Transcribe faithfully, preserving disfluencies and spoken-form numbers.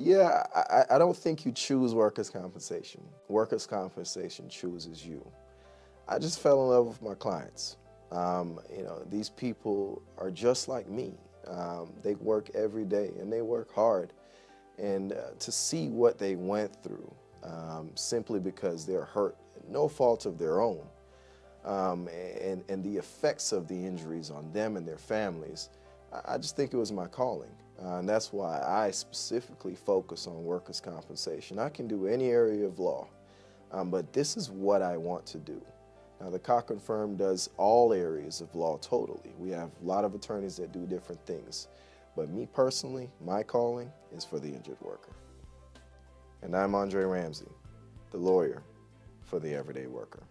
Yeah, I, I don't think you choose workers' compensation. Workers' compensation chooses you. I just fell in love with my clients. Um, you know, these people are just like me. Um, they work every day and they work hard. And uh, to see what they went through um, simply because they're hurt, no fault of their own, um, and, and the effects of the injuries on them and their families, I just think it was my calling. Uh, and that's why I specifically focus on workers' compensation. I can do any area of law, um, but this is what I want to do. Now, the Cochran Firm does all areas of law totally. We have a lot of attorneys that do different things. But me personally, my calling is for the injured worker. And I'm Andre Ramsay, the lawyer for the everyday worker.